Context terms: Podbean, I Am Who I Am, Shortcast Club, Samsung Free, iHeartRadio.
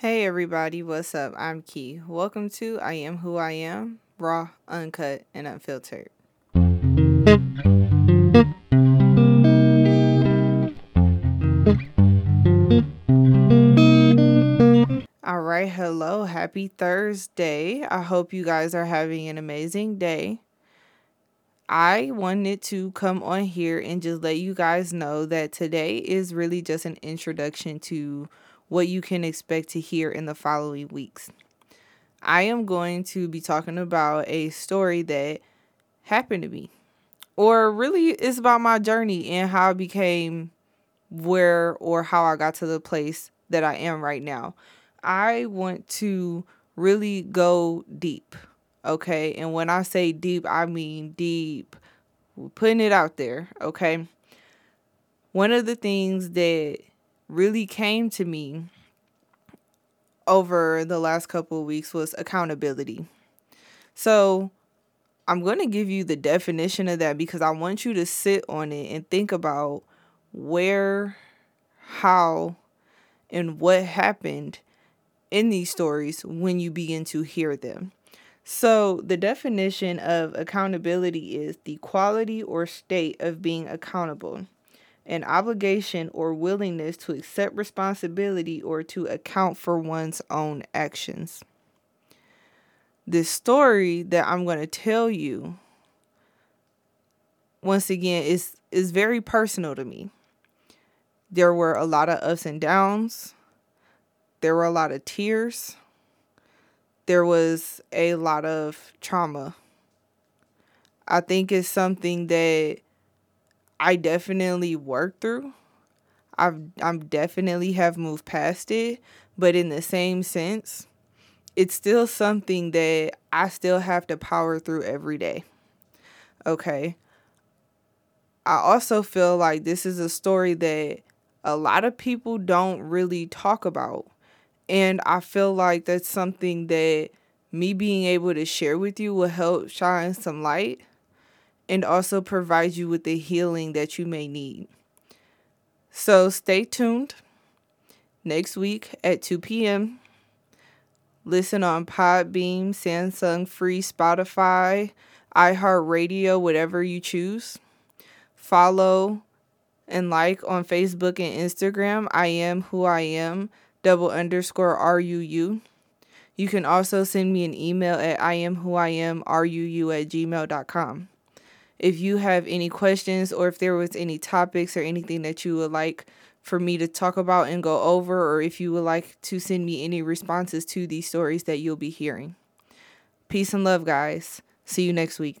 Hey everybody, what's up? I'm Key. Welcome to I Am Who I Am, raw, uncut, and unfiltered. Alright, hello. Happy Thursday. I hope you guys are having an amazing day. I wanted to come on here and just let you guys know that today is really just an introduction to what you can expect to hear in the following weeks. I am going to be talking about a story that happened to me. Or really, it's about my journey and how I became where or how I got to the place that I am right now. I want to really go deep, okay? And when I say deep, I mean deep. We're putting it out there, okay? One of the things that really came to me over the last couple of weeks was accountability. So I'm going to give you the definition of that because I want you to sit on it and think about where, how, and what happened in these stories when you begin to hear them. So the definition of accountability is the quality or state of being accountable, an obligation or willingness to accept responsibility or to account for one's own actions. This story that I'm going to tell you, once again, is very personal to me. There were a lot of ups and downs. There were a lot of tears. There was a lot of trauma. I think it's something that I definitely worked through. I'm definitely have moved past it, but in the same sense, it's still something that I still have to power through every day. Okay. I also feel like this is a story that a lot of people don't really talk about. And I feel like that's something that me being able to share with you will help shine some light and also provide you with the healing that you may need. So stay tuned next week at 2 p.m. Listen on Podbean, Samsung Free, Spotify, iHeartRadio, whatever you choose. Follow and like on Facebook and Instagram, I Am Who I Am, _RUU. You can also send me an email at iamwhoiamruu@gmail.com. If you have any questions or if there was any topics or anything that you would like for me to talk about and go over, or if you would like to send me any responses to these stories that you'll be hearing. Peace and love, guys. See you next week.